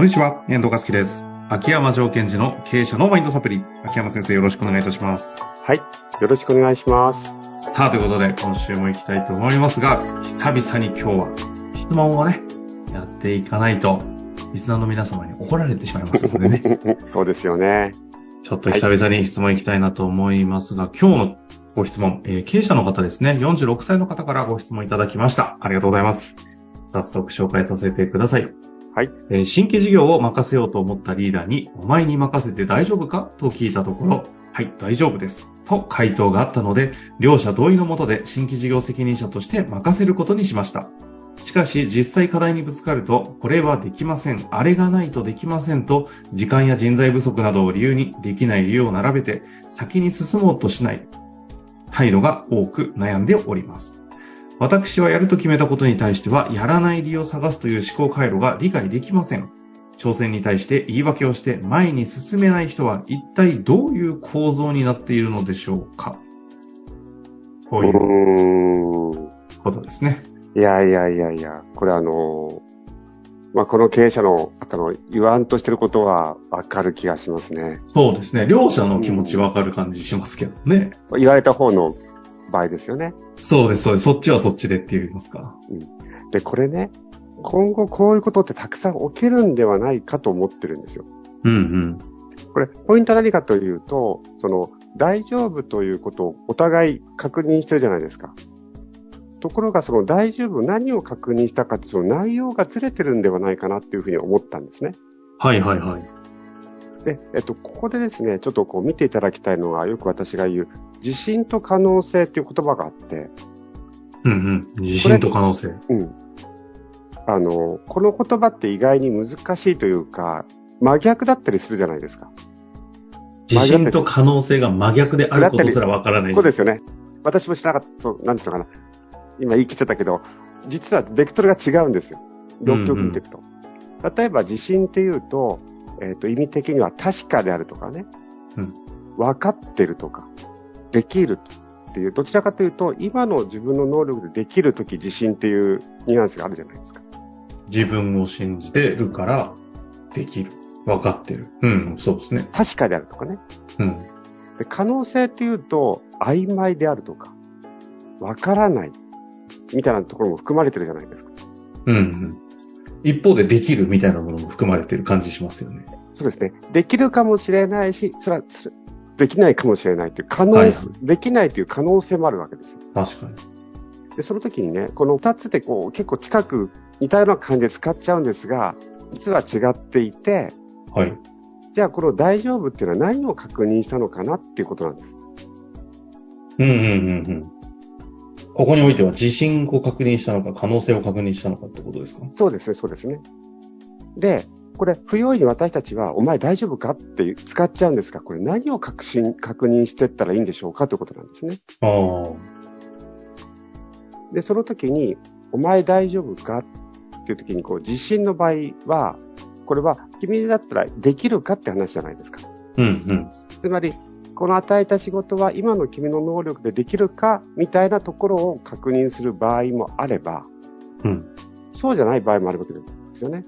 こんにちは、遠藤和樹です。秋山条件時の経営者のマインドサプリ。秋山先生、よろしくお願いいたします。はい、よろしくお願いします。さあ、ということで、今週も行きたいと思いますが、久々に今日は質問をね、やっていかないと、リスナーの皆様に怒られてしまいますのでね。そうですよね。ちょっと久々に質問行きたいなと思いますが、今日のご質問、経営者の方ですね、46歳の方からご質問いただきました。ありがとうございます。早速紹介させてください。はい、新規事業を任せようと思ったリーダーにお前に任せて大丈夫かと聞いたところ、はい、大丈夫ですと回答があったので、両者同意の下で新規事業責任者として任せることにしました。しかし実際課題にぶつかると、これはできません、あれがないとできませんと、時間や人材不足などを理由にできない理由を並べて先に進もうとしない態度が多く悩んでおります。私はやると決めたことに対しては、やらない理由を探すという思考回路が理解できません。挑戦に対して言い訳をして前に進めない人は一体どういう構造になっているのでしょうか。こういうことですね。いや、これこの経営者の方の言わんとしてることはわかる気がしますね。そうですね。両者の気持ちわかる感じしますけどね。言われた方の場合ですよね。そうです。そっちはそっちでって言いますか。うん。で、これね、今後こういうことってたくさん起きるんではないかと思ってるんですよ。うんうん。これ、ポイントは何かというと、大丈夫ということをお互い確認してるじゃないですか。ところが、大丈夫、何を確認したかって、内容がずれてるんではないかなっていうふうに思ったんですね。はい。で、ここでですね、ちょっと見ていただきたいのが、よく私が言う、自信と可能性っていう言葉があって。自信と可能性。うん。この言葉って意外に難しいというか、真逆だったりするじゃないですか。自信と可能性が真逆であることすらわからない。そうですよね。私も知らなかった、そう、なんていうのかな。今言い切っちゃったけど、実はベクトルが違うんですよ。6極見ていくと。例えば自信っていうと、意味的には確かであるとかね、分かってるとか、できるっていう、どちらかというと、今の自分の能力でできるとき自信っていうニュアンスがあるじゃないですか。自分を信じてるから、できる。分かってる。うん、そうですね。確かであるとかね。うん。で、可能性っていうと、曖昧であるとか、分からない、みたいなところも含まれてるじゃないですか。一方でできるみたいなものも含まれている感じしますよね。そうですね。できるかもしれないし、それはできないかもしれないという可能性、できないという可能性もあるわけですよ。確かに。で、その時にね、この2つで結構近く似たような感じで使っちゃうんですが、実は違っていて、はい。じゃあこの大丈夫っていうのは何を確認したのかなっていうことなんです。ここにおいては自信を確認したのか可能性を確認したのかってことですか？そうですね。で、これ不用意に私たちはお前大丈夫かって使っちゃうんですが、これ何を確認してったらいいんでしょうかということなんですね。で、その時にお前大丈夫かっていう時に自信の場合は、これは君だったらできるかって話じゃないですか。つまりこの与えた仕事は今の君の能力でできるかみたいなところを確認する場合もあれば、そうじゃない場合もあるわけですよね。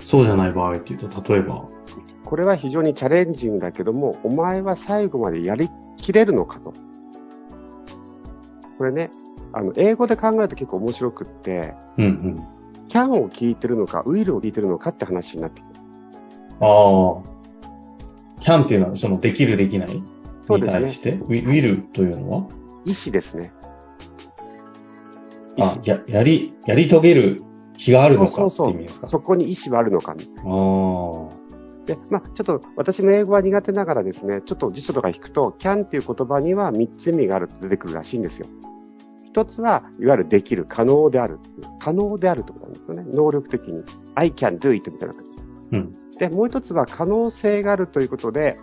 そうじゃない場合っていうと、例えばこれは非常にチャレンジングだけども、お前は最後までやりきれるのかと。これね、英語で考えると結構面白くって、can を聞いてるのか will を聞いてるのかって話になってくる。キャンっていうのは、できる、できないに対して、ウィルというのは意思ですね。やり遂げる気があるのかって意味ですか？そこに意思はあるのか、ね。で、ちょっと私も英語は苦手ながらですね、ちょっと辞書とか引くと、キャンっていう言葉には3つ意味があると出てくるらしいんですよ。一つは、いわゆるできる、可能である。可能であるってことなんですよね。能力的に。I can do it みたいな感じ。で、もう一つは可能性があるということで、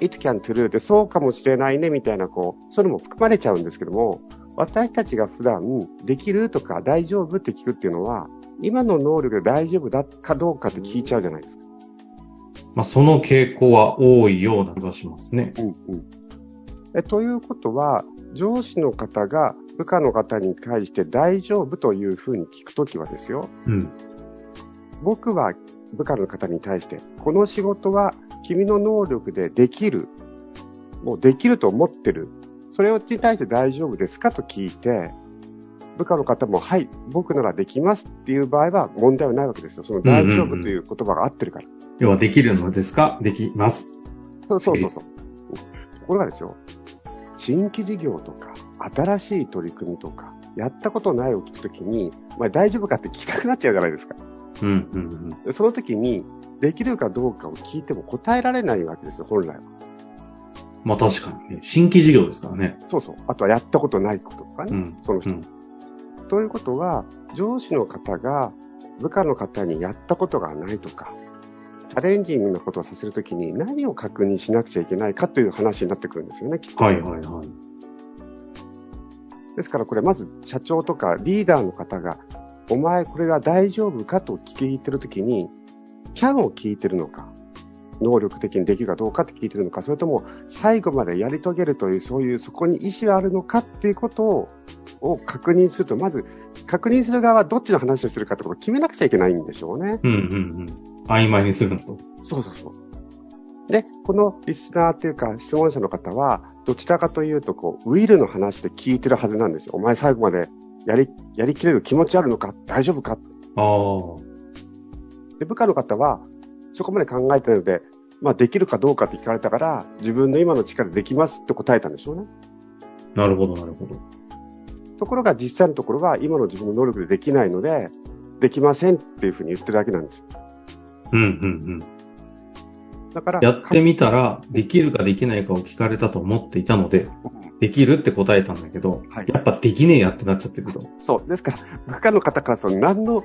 it can do で、そうかもしれないねみたいな、それも含まれちゃうんですけども、私たちが普段、できるとか大丈夫って聞くっていうのは、今の能力で大丈夫だかどうかって聞いちゃうじゃないですか。その傾向は多いような気がしますね。ということは、上司の方が部下の方に対して大丈夫というふうに聞くときはですよ。僕は部下の方に対して、この仕事は君の能力でできる、もうできると思ってる、それに対して大丈夫ですかと聞いて、部下の方もはい、僕ならできますっていう場合は問題はないわけですよ。その大丈夫という言葉が合ってるから。要はできるのですか、できます。そう。ところがですよ、新規事業とか新しい取り組みとかやったことないを聞くときに、まあ、大丈夫かって聞きたくなっちゃうじゃないですか。その時にできるかどうかを聞いても答えられないわけですよ、本来は。まあ確かにね、新規事業ですからね。そう。あとはやったことないこととかね、その人。ということは、上司の方が部下の方にやったことがないとか、チャレンジングなことをさせるときに何を確認しなくちゃいけないかという話になってくるんですよね、きっと。ですからこれまず社長とかリーダーの方が、お前これが大丈夫かと聞いてるときに、can を聞いてるのか、能力的にできるかどうかって聞いてるのか、それとも最後までやり遂げるという、そういうそこに意思はあるのかっていうことを確認すると、まず確認する側はどっちの話をするかってことを決めなくちゃいけないんでしょうね。曖昧にするのと。そう。で、このリスナーというか質問者の方は、どちらかというとこう、ウィルの話で聞いてるはずなんですよ。お前最後までやりきれる気持ちあるのか、大丈夫か。で、部下の方は、そこまで考えたので、まあ、できるかどうかって聞かれたから、自分の今の力でできますって答えたんでしょうね。なるほど。ところが実際のところは、今の自分の能力でできないので、できませんっていうふうに言ってるだけなんです。だから、やってみたら、できるかできないかを聞かれたと思っていたので、できるって答えたんだけど、やっぱできねえやってなっちゃってると。ですから、部下の方からその何の不思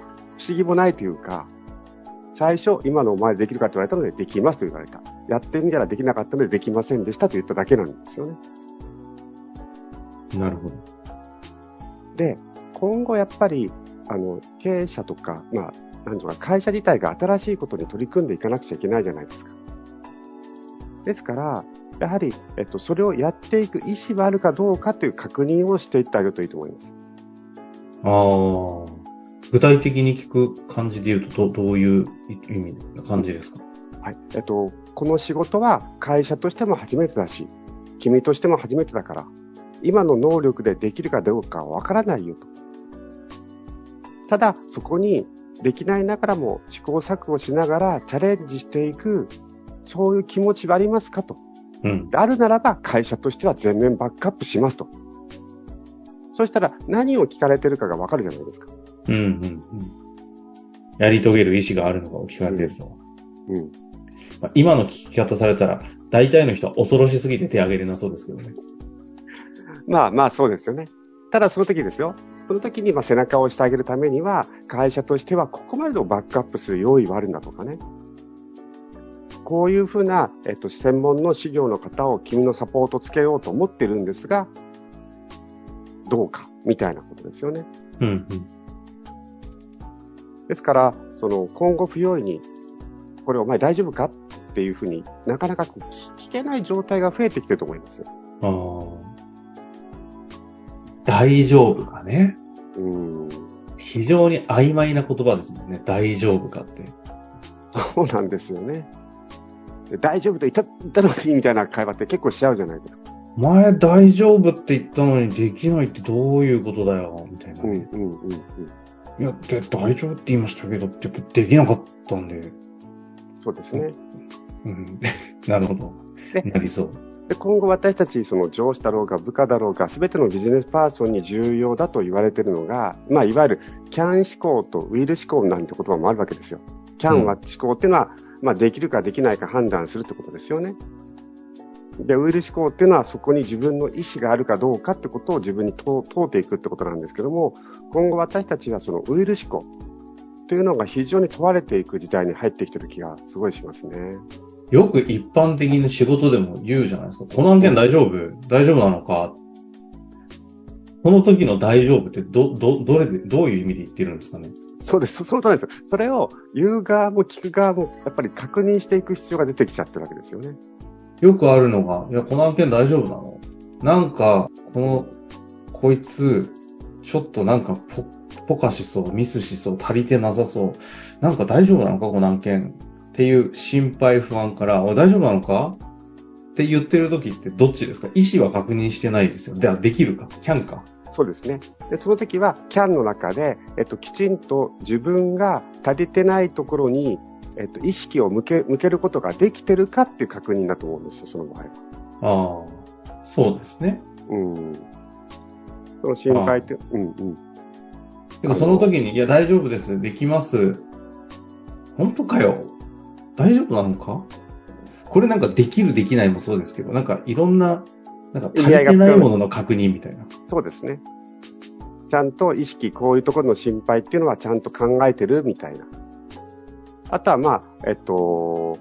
議もないというか、最初、今のお前できるかって言われたので、できますと言われた。やってみたらできなかったので、できませんでしたと言っただけなんですよね。で、今後やっぱり、経営者とか、まあ、なんとか会社自体が新しいことに取り組んでいかなくちゃいけないじゃないですか。ですから、やはり、それをやっていく意思はあるかどうかという確認をしていってあげるといいと思います。具体的に聞く感じで言うと、どういう意味な感じですか？この仕事は会社としても初めてだし、君としても初めてだから、今の能力でできるかどうかはわからないよと。ただ、そこに、できないながらも試行錯誤しながらチャレンジしていく、そういう気持ちはありますかと。あるならば会社としては全面バックアップしますと。そしたら何を聞かれてるかがわかるじゃないですか。やり遂げる意思があるのかを聞かれてると。今の聞き方されたら、大体の人は恐ろしすぎて手を挙げれなそうですけどね。まあそうですよね。ただその時ですよ。その時に背中を押してあげるためには、会社としてはここまでのバックアップする用意はあるんだとかね。こういうふうな、専門の事業の方を君のサポートつけようと思ってるんですが、どうか、みたいなことですよね。ですから、今後不用意に、これお前大丈夫かっていうふうになかなか聞けない状態が増えてきてると思います。大丈夫かね。非常に曖昧な言葉ですもんね。大丈夫かって。そうなんですよね。大丈夫と言ったのにみたいな会話って結構しちゃうじゃないですか。前大丈夫って言ったのにできないってどういうことだよみたいな、ね。いやで大丈夫って言いましたけど、やっぱできなかったんで。そうですね。なるほど。なりそう。で今後私たち、上司だろうが部下だろうが全てのビジネスパーソンに重要だと言われているのが、まあ、いわゆる can 思考と will 思考なんて言葉もあるわけですよ。can は思考っていうのは、まあ、できるかできないか判断するってことですよね。で will 思考っていうのはそこに自分の意思があるかどうかってことを自分に問うていくってことなんですけども、今後私たちはその will 思考というのが非常に問われていく時代に入ってきている気がすごいしますね。よく一般的に仕事でも言うじゃないですか。この案件大丈夫なのか。この時の大丈夫ってどういう意味で言ってるんですかね。そうです。その通りです。それを言う側も聞く側もやっぱり確認していく必要が出てきちゃってるわけですよね。よくあるのが、いや、この案件大丈夫なの？なんか、こいつ、ちょっとなんかぽかしそう、ミスしそう、足りてなさそう、なんか大丈夫なのかこの案件っていう心配不安から、大丈夫なのかって言ってる時ってどっちですか？意思は確認してないですよ。ではできるか、キャンか。そうですね。で、その時はキャンの中で、きちんと自分が足りてないところに、意識を向けることができてるかっていう確認だと思うんですよ、その場合は。ああ、そうですね。うん。その心配って、うんうん。でもその時に、いや大丈夫です、できます。本当かよ。大丈夫なのか？これなんかできるできないもそうですけど、なんかいろんな、なんか足りてないものの確認みたいな。そうですね。ちゃんと意識、こういうところの心配っていうのはちゃんと考えてるみたいな。あとはまあ、こ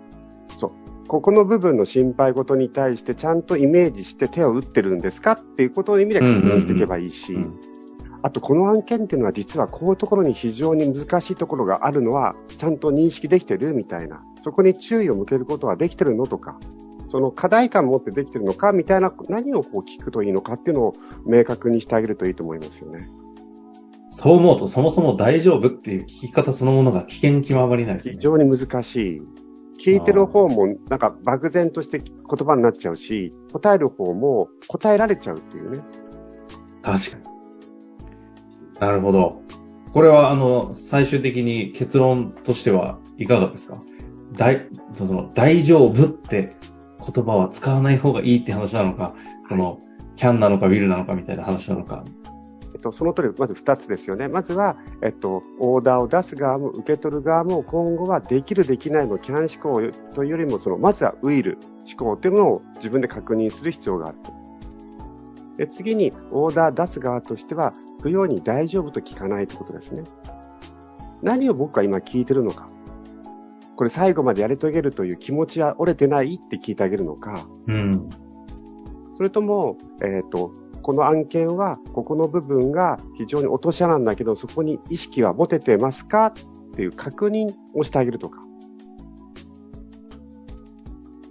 この部分の心配事に対してちゃんとイメージして手を打ってるんですかっていうことの意味で確認していけばいいし、あとこの案件っていうのは実はこういうところに非常に難しいところがあるのはちゃんと認識できてるみたいな、そこに注意を向けることはできてるのとか、その課題感を持ってできてるのかみたいな、何をこう聞くといいのかっていうのを明確にしてあげるといいと思いますよね。そう思うと、そもそも大丈夫っていう聞き方そのものが危険極まりないですね。非常に難しい。聞いてる方もなんか漠然として言葉になっちゃうし、答える方も答えられちゃうっていうね。確かに。なるほど。これは最終的に結論としてはいかがですか？大丈夫って言葉は使わない方がいいって話なのか、そのキャンなのかウィルなのかみたいな話なのか。その通り、まず2つですよね。まずは、オーダーを出す側も受け取る側も今後はできるできないのキャン思考というよりも、まずはウィル思考というものを自分で確認する必要がある。で、次にオーダー出す側としては不要に大丈夫と聞かないということですね。何を僕は今聞いてるのか、これ最後までやり遂げるという気持ちは折れてないって聞いてあげるのか、うん、それとも、この案件はここの部分が非常に落とし穴なんだけど、そこに意識は持ててますかっていう確認をしてあげるとか、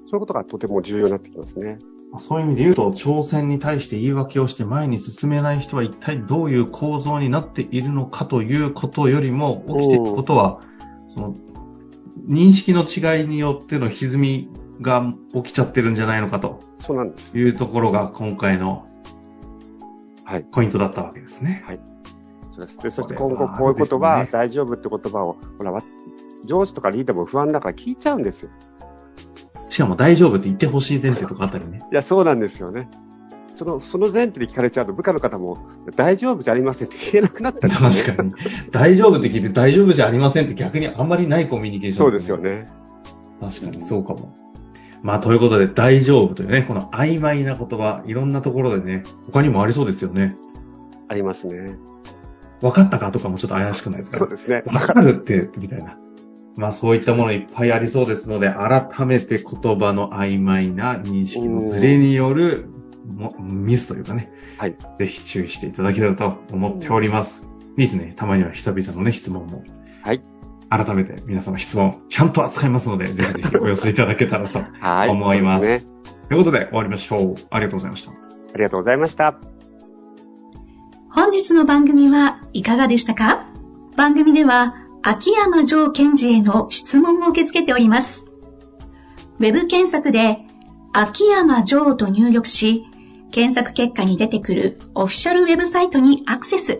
そういうことがとても重要になってきますね。そういう意味で言うと、挑戦に対して言い訳をして前に進めない人は一体どういう構造になっているのかということよりも、起きていくことはその認識の違いによっての歪みが起きちゃってるんじゃないのかというところが今回のはい、ポイントだったわけですね。はい。そうです。で、そして今後こういうことは大丈夫って言葉を、ほら、上司とかリーダーも不安だから聞いちゃうんですよ。しかも大丈夫って言ってほしい前提とかあったりね。いや、そうなんですよね。その前提で聞かれちゃうと、部下の方も大丈夫じゃありませんって言えなくなったり、ね、確かに。大丈夫って聞いて大丈夫じゃありませんって逆にあんまりないコミュニケーションですね。そうですよね。確かにそうかも。まあ、ということで、大丈夫というね、この曖昧な言葉、いろんなところでね、他にもありそうですよね。ありますね。分かったかとかもちょっと怪しくないですか？そうですね。分かるって、みたいな。まあ、そういったものいっぱいありそうですので、改めて言葉の曖昧な認識のズレによるミスというかね、はい。ぜひ注意していただけたらと思っております。いいですね。たまには久々のね、質問も。はい。改めて皆様質問ちゃんと扱いますので、ぜひぜひお寄せいただけたらと思います。はい、そうですね。ということで終わりましょう。ありがとうございました。ありがとうございました。本日の番組はいかがでしたか？番組では秋山城賢治への質問を受け付けております。ウェブ検索で秋山城と入力し、検索結果に出てくるオフィシャルウェブサイトにアクセス。